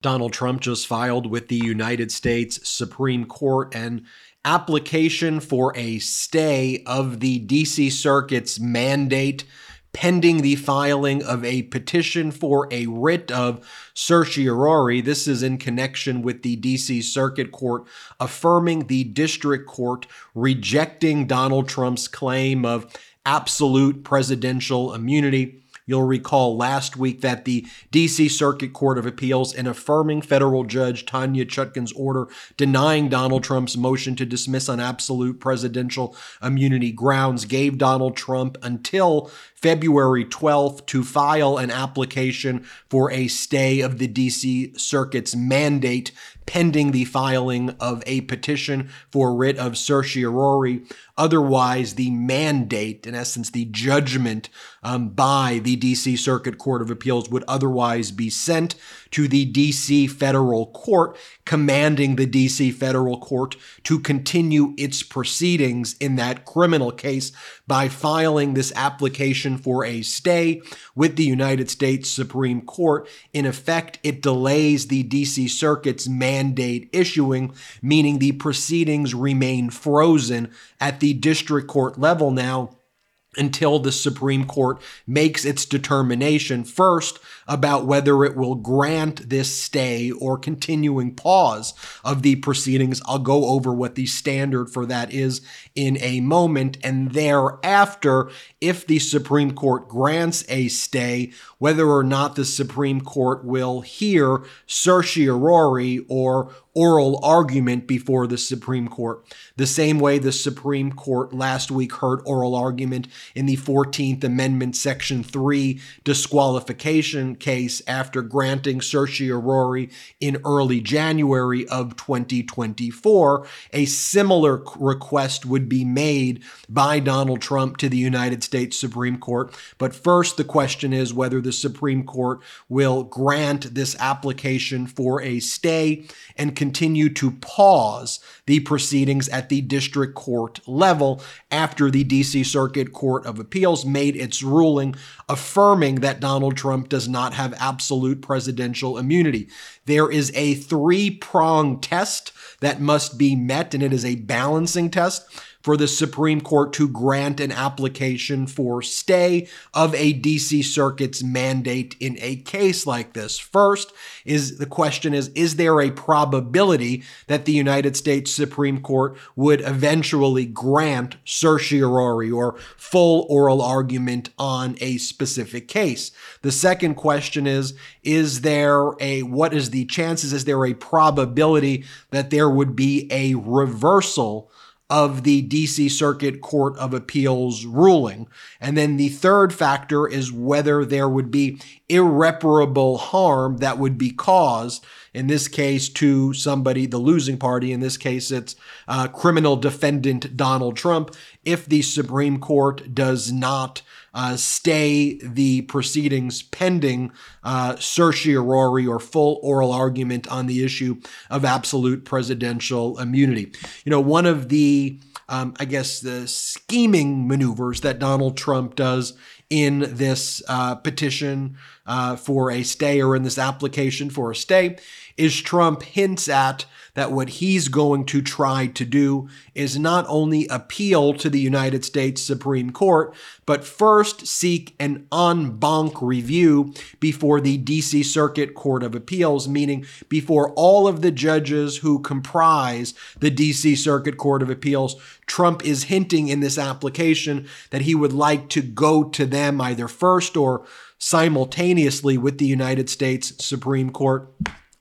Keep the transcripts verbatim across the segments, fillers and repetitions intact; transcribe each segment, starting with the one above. Donald Trump just filed with the United States Supreme Court an application for a stay of the D C Circuit's mandate pending the filing of a petition for a writ of certiorari. This is in connection with the D C Circuit Court affirming the district court rejecting Donald Trump's claim of absolute presidential immunity. You'll recall last week that the D C Circuit Court of Appeals, in affirming federal judge Tanya Chutkan's order denying Donald Trump's motion to dismiss on absolute presidential immunity grounds, gave Donald Trump until February twelfth to file an application for a stay of the D C Circuit's mandate pending the filing of a petition for writ of certiorari. Otherwise, the mandate, in essence, the judgment um, by the D C Circuit Court of Appeals would otherwise be sent to the D C federal court, commanding the D C federal court to continue its proceedings in that criminal case by filing this application for a stay with the United States Supreme Court. In effect, it delays the D C Circuit's mandate mandate issuing, meaning the proceedings remain frozen at the district court level now until the Supreme Court makes its determination first about whether it will grant this stay or continuing pause of the proceedings. I'll go over what the standard for that is in a moment. And thereafter, if the Supreme Court grants a stay, whether or not the Supreme Court will hear certiorari or oral argument before the Supreme Court, the same way the Supreme Court last week heard oral argument in the fourteenth Amendment Section three disqualification case after granting certiorari in early January of twenty twenty-four. A similar request would be made by Donald Trump to the United States Supreme Court. But first, the question is whether the Supreme Court will grant this application for a stay and continue continue to pause the proceedings at the district court level after the D C Circuit Court of Appeals made its ruling affirming that Donald Trump does not have absolute presidential immunity. There is a three-prong test that must be met, and it is a balancing test for the Supreme Court to grant an application for stay of a D C Circuit's mandate in a case like this. First, is the question is, is there a probability that the United States Supreme Court would eventually grant certiorari or full oral argument on a specific case? The second question is, is there a, what is the chances, is there a probability that there would be a reversal of the D C Circuit Court of Appeals ruling? And then the third factor is whether there would be irreparable harm that would be caused, in this case, to somebody, the losing party. In this case, it's uh, criminal defendant Donald Trump, if the Supreme Court does not Uh, stay the proceedings pending uh, certiorari or full oral argument on the issue of absolute presidential immunity. You know, one of the, um, I guess, the scheming maneuvers that Donald Trump does in this uh, petition uh, for a stay or in this application for a stay is Trump hints at that what he's going to try to do is not only appeal to the United States Supreme Court, but first seek an en banc review before the D C Circuit Court of Appeals, meaning before all of the judges who comprise the D C Circuit Court of Appeals. Trump is hinting in this application that he would like to go to them either first or simultaneously with the United States Supreme Court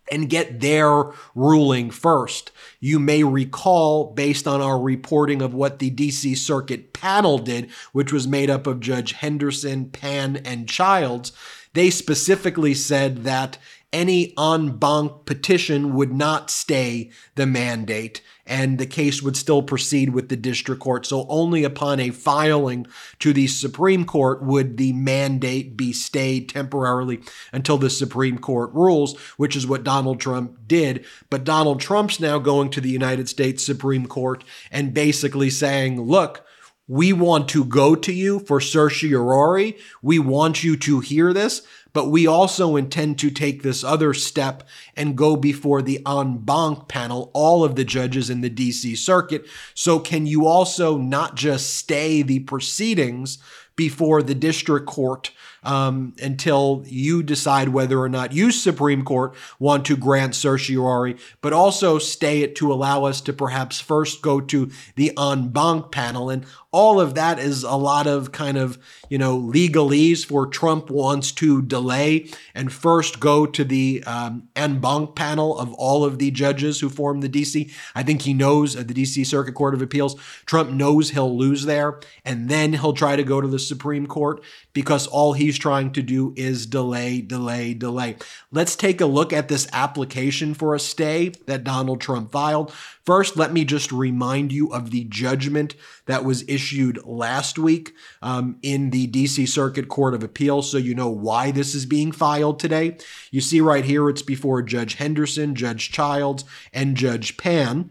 and get their ruling first. You may recall, based on our reporting of what the D C Circuit panel did, which was made up of Judge Henderson, Pan, and Childs, they specifically said that any en banc petition would not stay the mandate, and the case would still proceed with the district court. So only upon a filing to the Supreme Court would the mandate be stayed temporarily until the Supreme Court rules, which is what Donald Trump did. But Donald Trump's now going to the United States Supreme Court and basically saying, look, we want to go to you for certiorari. We want you to hear this, but we also intend to take this other step and go before the en banc panel, all of the judges in the D C Circuit. So can you also not just stay the proceedings before the district court um, until you decide whether or not you, Supreme Court, want to grant certiorari, but also stay it to allow us to perhaps first go to the en banc panel. And all of that is a lot of kind of, you know, legalese for Trump wants to delay and first go to the um, en banc panel of all of the judges who form the D C. I think he knows at the D C Circuit Court of Appeals, Trump knows he'll lose there, and then he'll try to go to the Supreme Court, because all he's trying to do is delay, delay, delay. Let's take a look at this application for a stay that Donald Trump filed. First, let me just remind you of the judgment that was issued last week um, in the D C Circuit Court of Appeals, so you know why this is being filed today. You see right here, it's before Judge Henderson, Judge Childs, and Judge Pan.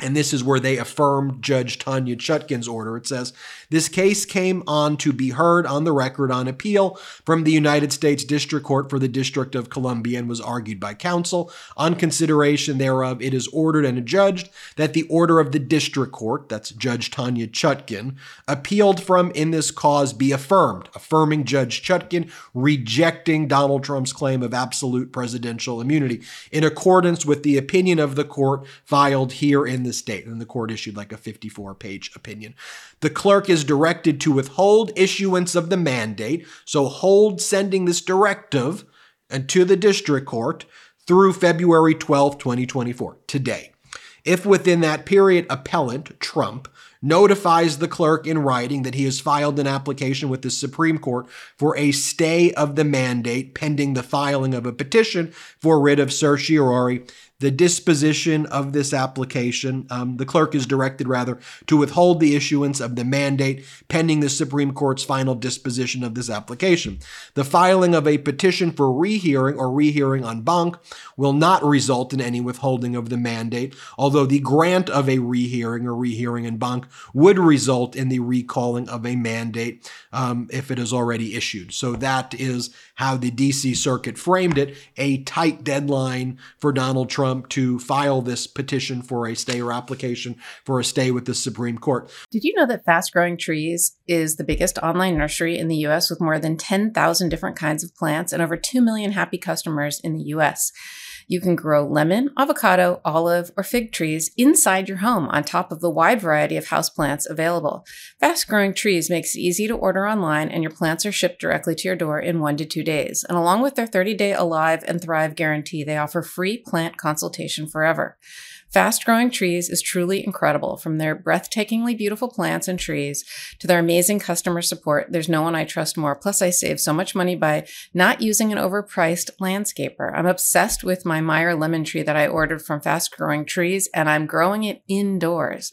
And this is where they affirmed Judge Tanya Chutkan's order. It says, this case came on to be heard on the record on appeal from the United States District Court for the District of Columbia and was argued by counsel. On consideration thereof, it is ordered and adjudged that the order of the District Court, that's Judge Tanya Chutkan, appealed from in this cause be affirmed, affirming Judge Chutkan, rejecting Donald Trump's claim of absolute presidential immunity in accordance with the opinion of the court filed here in the state. And the court issued like a fifty-four page opinion. The clerk is directed to withhold issuance of the mandate, so hold sending this directive and to the district court through February twelfth, twenty twenty-four, today. If within that period, appellant, Trump, notifies the clerk in writing that he has filed an application with the Supreme Court for a stay of the mandate pending the filing of a petition for writ of certiorari, the disposition of this application, um, the clerk is directed rather to withhold the issuance of the mandate pending the Supreme Court's final disposition of this application. The filing of a petition for rehearing or rehearing en banc will not result in any withholding of the mandate, although the grant of a rehearing or rehearing en banc would result in the recalling of a mandate um, if it is already issued. So that is how the D C Circuit framed it, a tight deadline for Donald Trump to file this petition for a stay or application for a stay with the Supreme Court. Did you know that Fast Growing Trees is the biggest online nursery in the U S with more than ten thousand different kinds of plants and over two million happy customers in the U S? You can grow lemon, avocado, olive, or fig trees inside your home on top of the wide variety of houseplants available. Fast Growing Trees makes it easy to order online, and your plants are shipped directly to your door in one to two days. And along with their thirty day Alive and Thrive guarantee, they offer free plant consultation forever. Fast Growing Trees is truly incredible. From their breathtakingly beautiful plants and trees to their amazing customer support, there's no one I trust more. Plus, I save so much money by not using an overpriced landscaper. I'm obsessed with my Meyer lemon tree that I ordered from Fast Growing Trees, and I'm growing it indoors.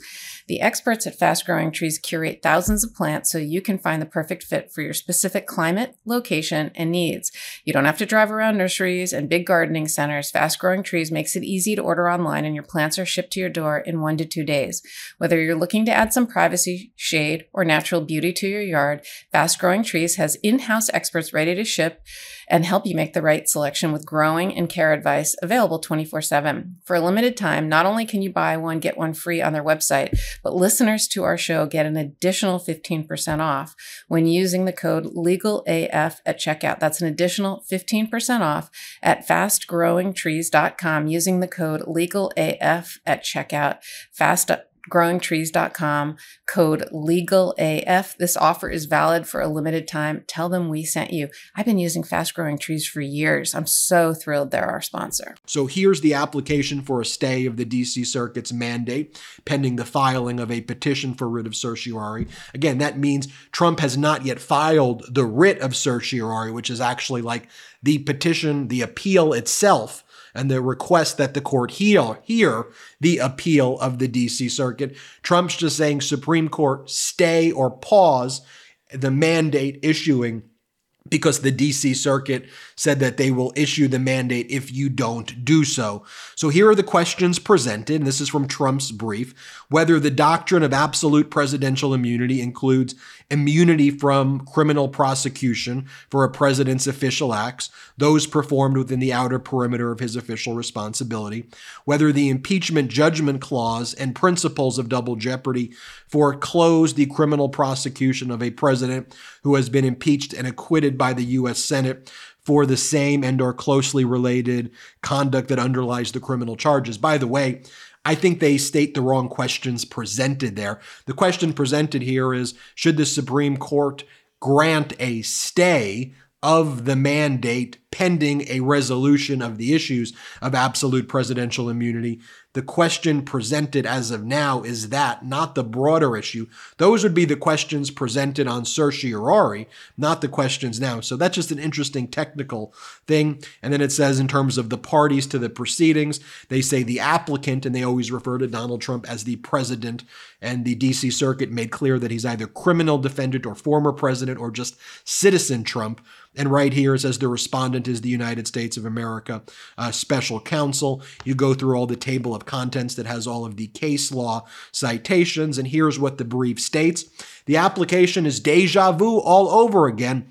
The experts at Fast Growing Trees curate thousands of plants so you can find the perfect fit for your specific climate, location, and needs. You don't have to drive around nurseries and big gardening centers. Fast Growing Trees makes it easy to order online, and your plants are shipped to your door in one to two days. Whether you're looking to add some privacy, shade, or natural beauty to your yard, Fast Growing Trees has in-house experts ready to ship and help you make the right selection with growing and care advice available twenty-four seven. For a limited time, not only can you buy one, get one free on their website, but listeners to our show get an additional fifteen percent off when using the code LEGALAF at checkout. That's an additional fifteen percent off at fast growing trees dot com using the code LEGALAF at checkout. Fast fast growing trees dot com, code legal A F. This offer is valid for a limited time. Tell them we sent you. I've been using Fast Growing Trees for years. I'm so thrilled they're our sponsor. So here's the application for a stay of the D C Circuit's mandate, pending the filing of a petition for writ of certiorari. Again, that means Trump has not yet filed the writ of certiorari, which is actually like the petition, the appeal itself, and the request that the court hear, hear the appeal of the D C Circuit. Trump's just saying, Supreme Court, stay or pause the mandate issuing, because the D C Circuit said that they will issue the mandate if you don't do so. So here are the questions presented, and this is from Trump's brief: whether the doctrine of absolute presidential immunity includes immunity from criminal prosecution for a president's official acts, those performed within the outer perimeter of his official responsibility, whether the impeachment judgment clause and principles of double jeopardy foreclose the criminal prosecution of a president who has been impeached and acquitted by the U S Senate for the same and or closely related conduct that underlies the criminal charges. By the way, I think they state the wrong questions presented there. The question presented here is, should the Supreme Court grant a stay of the mandate pending a resolution of the issues of absolute presidential immunity? The question presented as of now is that, not the broader issue. Those would be the questions presented on certiorari, not the questions now. So that's just an interesting technical thing. And then it says, in terms of the parties to the proceedings, they say the applicant, and they always refer to Donald Trump as the president, and the D C Circuit made clear that he's either criminal defendant or former president or just citizen Trump. And right here it says the respondent is the United States of America uh, special counsel. You go through all the table of contents that has all of the case law citations, and here's what the brief states. The application is deja vu all over again.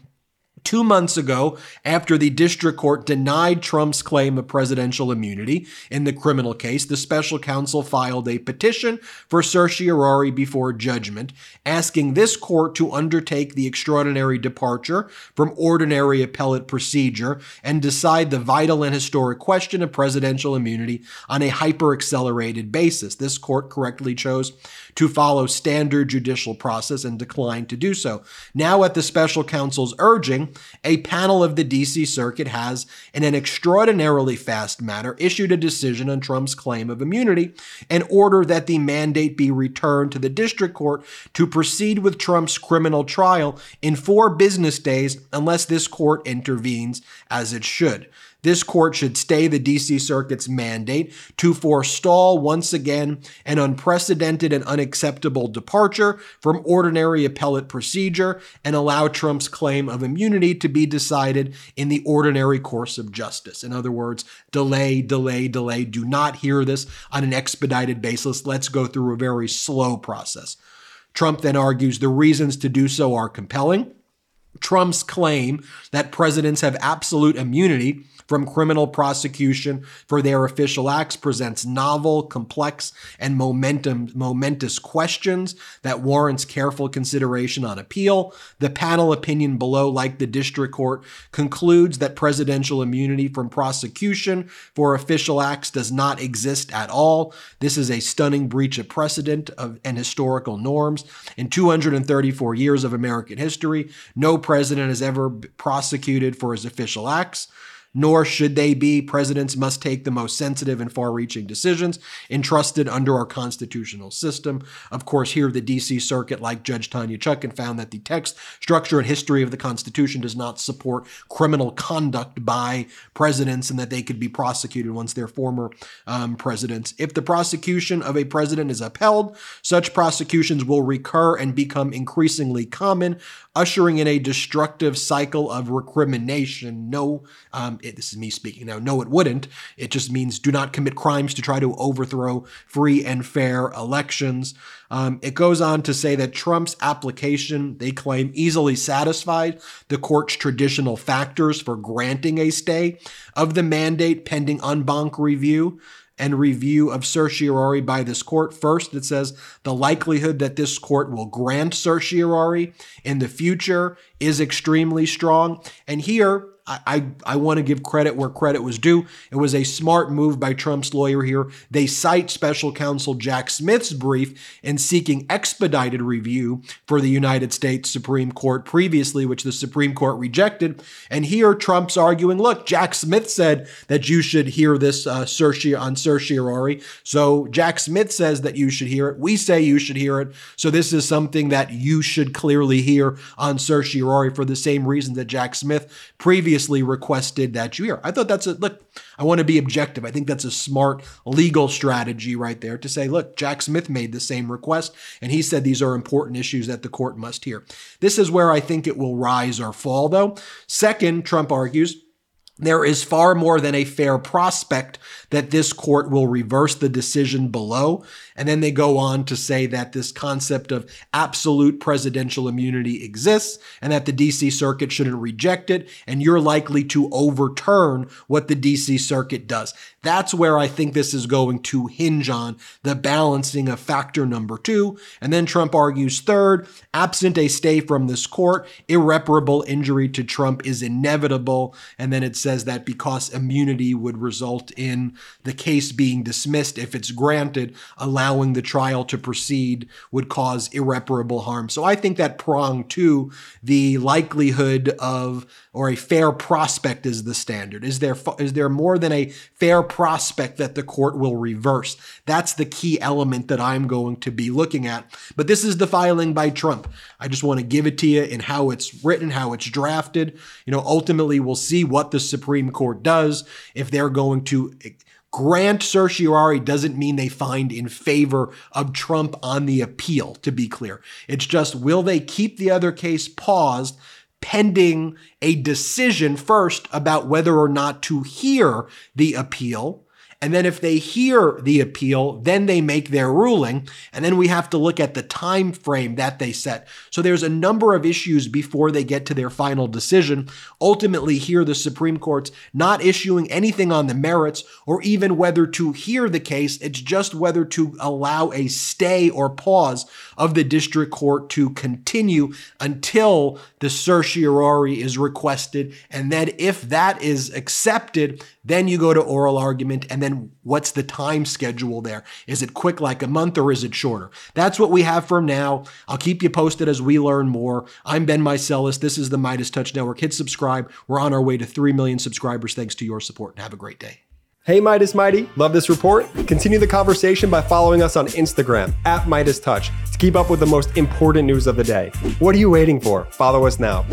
Two months ago, after the district court denied Trump's claim of presidential immunity in the criminal case, the special counsel filed a petition for certiorari before judgment, asking this court to undertake the extraordinary departure from ordinary appellate procedure and decide the vital and historic question of presidential immunity on a hyper-accelerated basis. This court correctly chose to follow standard judicial process and declined to do so. Now, at the special counsel's urging, a panel of the D C Circuit has, in an extraordinarily fast manner, issued a decision on Trump's claim of immunity and order that the mandate be returned to the district court to proceed with Trump's criminal trial in four business days unless this court intervenes, as it should. This court should stay the D C Circuit's mandate to forestall once again an unprecedented and unacceptable departure from ordinary appellate procedure and allow Trump's claim of immunity to be decided in the ordinary course of justice. In other words, delay, delay, delay. Do not hear this on an expedited basis. Let's go through a very slow process. Trump then argues the reasons to do so are compelling. Trump's claim that presidents have absolute immunity from criminal prosecution for their official acts presents novel, complex, and momentum, momentous questions that warrants careful consideration on appeal. The panel opinion below, like the district court, concludes that presidential immunity from prosecution for official acts does not exist at all. This is a stunning breach of precedent of, and historical norms. In two hundred thirty-four years of American history, no president has ever been prosecuted for his official acts, nor should they be. Presidents must take the most sensitive and far-reaching decisions entrusted under our constitutional system. Of course, here the D C Circuit, like Judge Tanya Chutkan, found that the text, structure, and history of the Constitution does not support criminal conduct by presidents and that they could be prosecuted once they're former um, presidents. If the prosecution of a president is upheld, such prosecutions will recur and become increasingly common, ushering in a destructive cycle of recrimination. No, um, it, this is me speaking now. No, it wouldn't. It just means do not commit crimes to try to overthrow free and fair elections. Um, it goes on to say that Trump's application, they claim, easily satisfied the court's traditional factors for granting a stay of the mandate pending en banc review. and review of certiorari by this court. First, it says the likelihood that this court will grant certiorari in the future is extremely strong. And here, I, I, I want to give credit where credit was due. It was a smart move by Trump's lawyer here. They cite special counsel Jack Smith's brief in seeking expedited review for the United States Supreme Court previously, which the Supreme Court rejected. And here Trump's arguing, look, Jack Smith said that you should hear this uh, certi- on certiorari. So Jack Smith says that you should hear it. We say you should hear it. So this is something that you should clearly hear on certiorari for the same reason that Jack Smith previously requested that you hear. I thought that's a, look, I want to be objective. I think that's a smart legal strategy right there to say, look, Jack Smith made the same request, and he said these are important issues that the court must hear. This is where I think it will rise or fall, though. Second, Trump argues, there is far more than a fair prospect that this court will reverse the decision below. And then they go on to say that this concept of absolute presidential immunity exists and that the D C Circuit shouldn't reject it. And you're likely to overturn what the D C Circuit does. That's where I think this is going to hinge on the balancing of factor number two. And then Trump argues, third, absent a stay from this court, irreparable injury to Trump is inevitable. And then it says, says that because immunity would result in the case being dismissed if it's granted, allowing the trial to proceed would cause irreparable harm. So I think that prong two, the likelihood of, or a fair prospect is the standard. Is there, is there more than a fair prospect that the court will reverse? That's the key element that I'm going to be looking at. But this is the filing by Trump. I just want to give it to you in how it's written, how it's drafted. You know, ultimately we'll see what the Supreme Court does. If they're going to grant certiorari, doesn't mean they find in favor of Trump on the appeal, to be clear. It's just, will they keep the other case paused pending a decision first about whether or not to hear the appeal? And then if they hear the appeal, then they make their ruling. And then we have to look at the time frame that they set. So there's a number of issues before they get to their final decision. Ultimately, here the Supreme Court's not issuing anything on the merits or even whether to hear the case. It's just whether to allow a stay or pause of the district court to continue until the certiorari is requested. And then if that is accepted, then you go to oral argument, and then what's the time schedule there? Is it quick like a month or is it shorter? That's what we have for now. I'll keep you posted as we learn more. I'm Ben Meiselas. This is the Midas Touch Network. Hit subscribe. We're on our way to three million subscribers thanks to your support, and have a great day. Hey, Midas Mighty. Love this report? Continue the conversation by following us on Instagram, at Midas Touch, to keep up with the most important news of the day. What are you waiting for? Follow us now.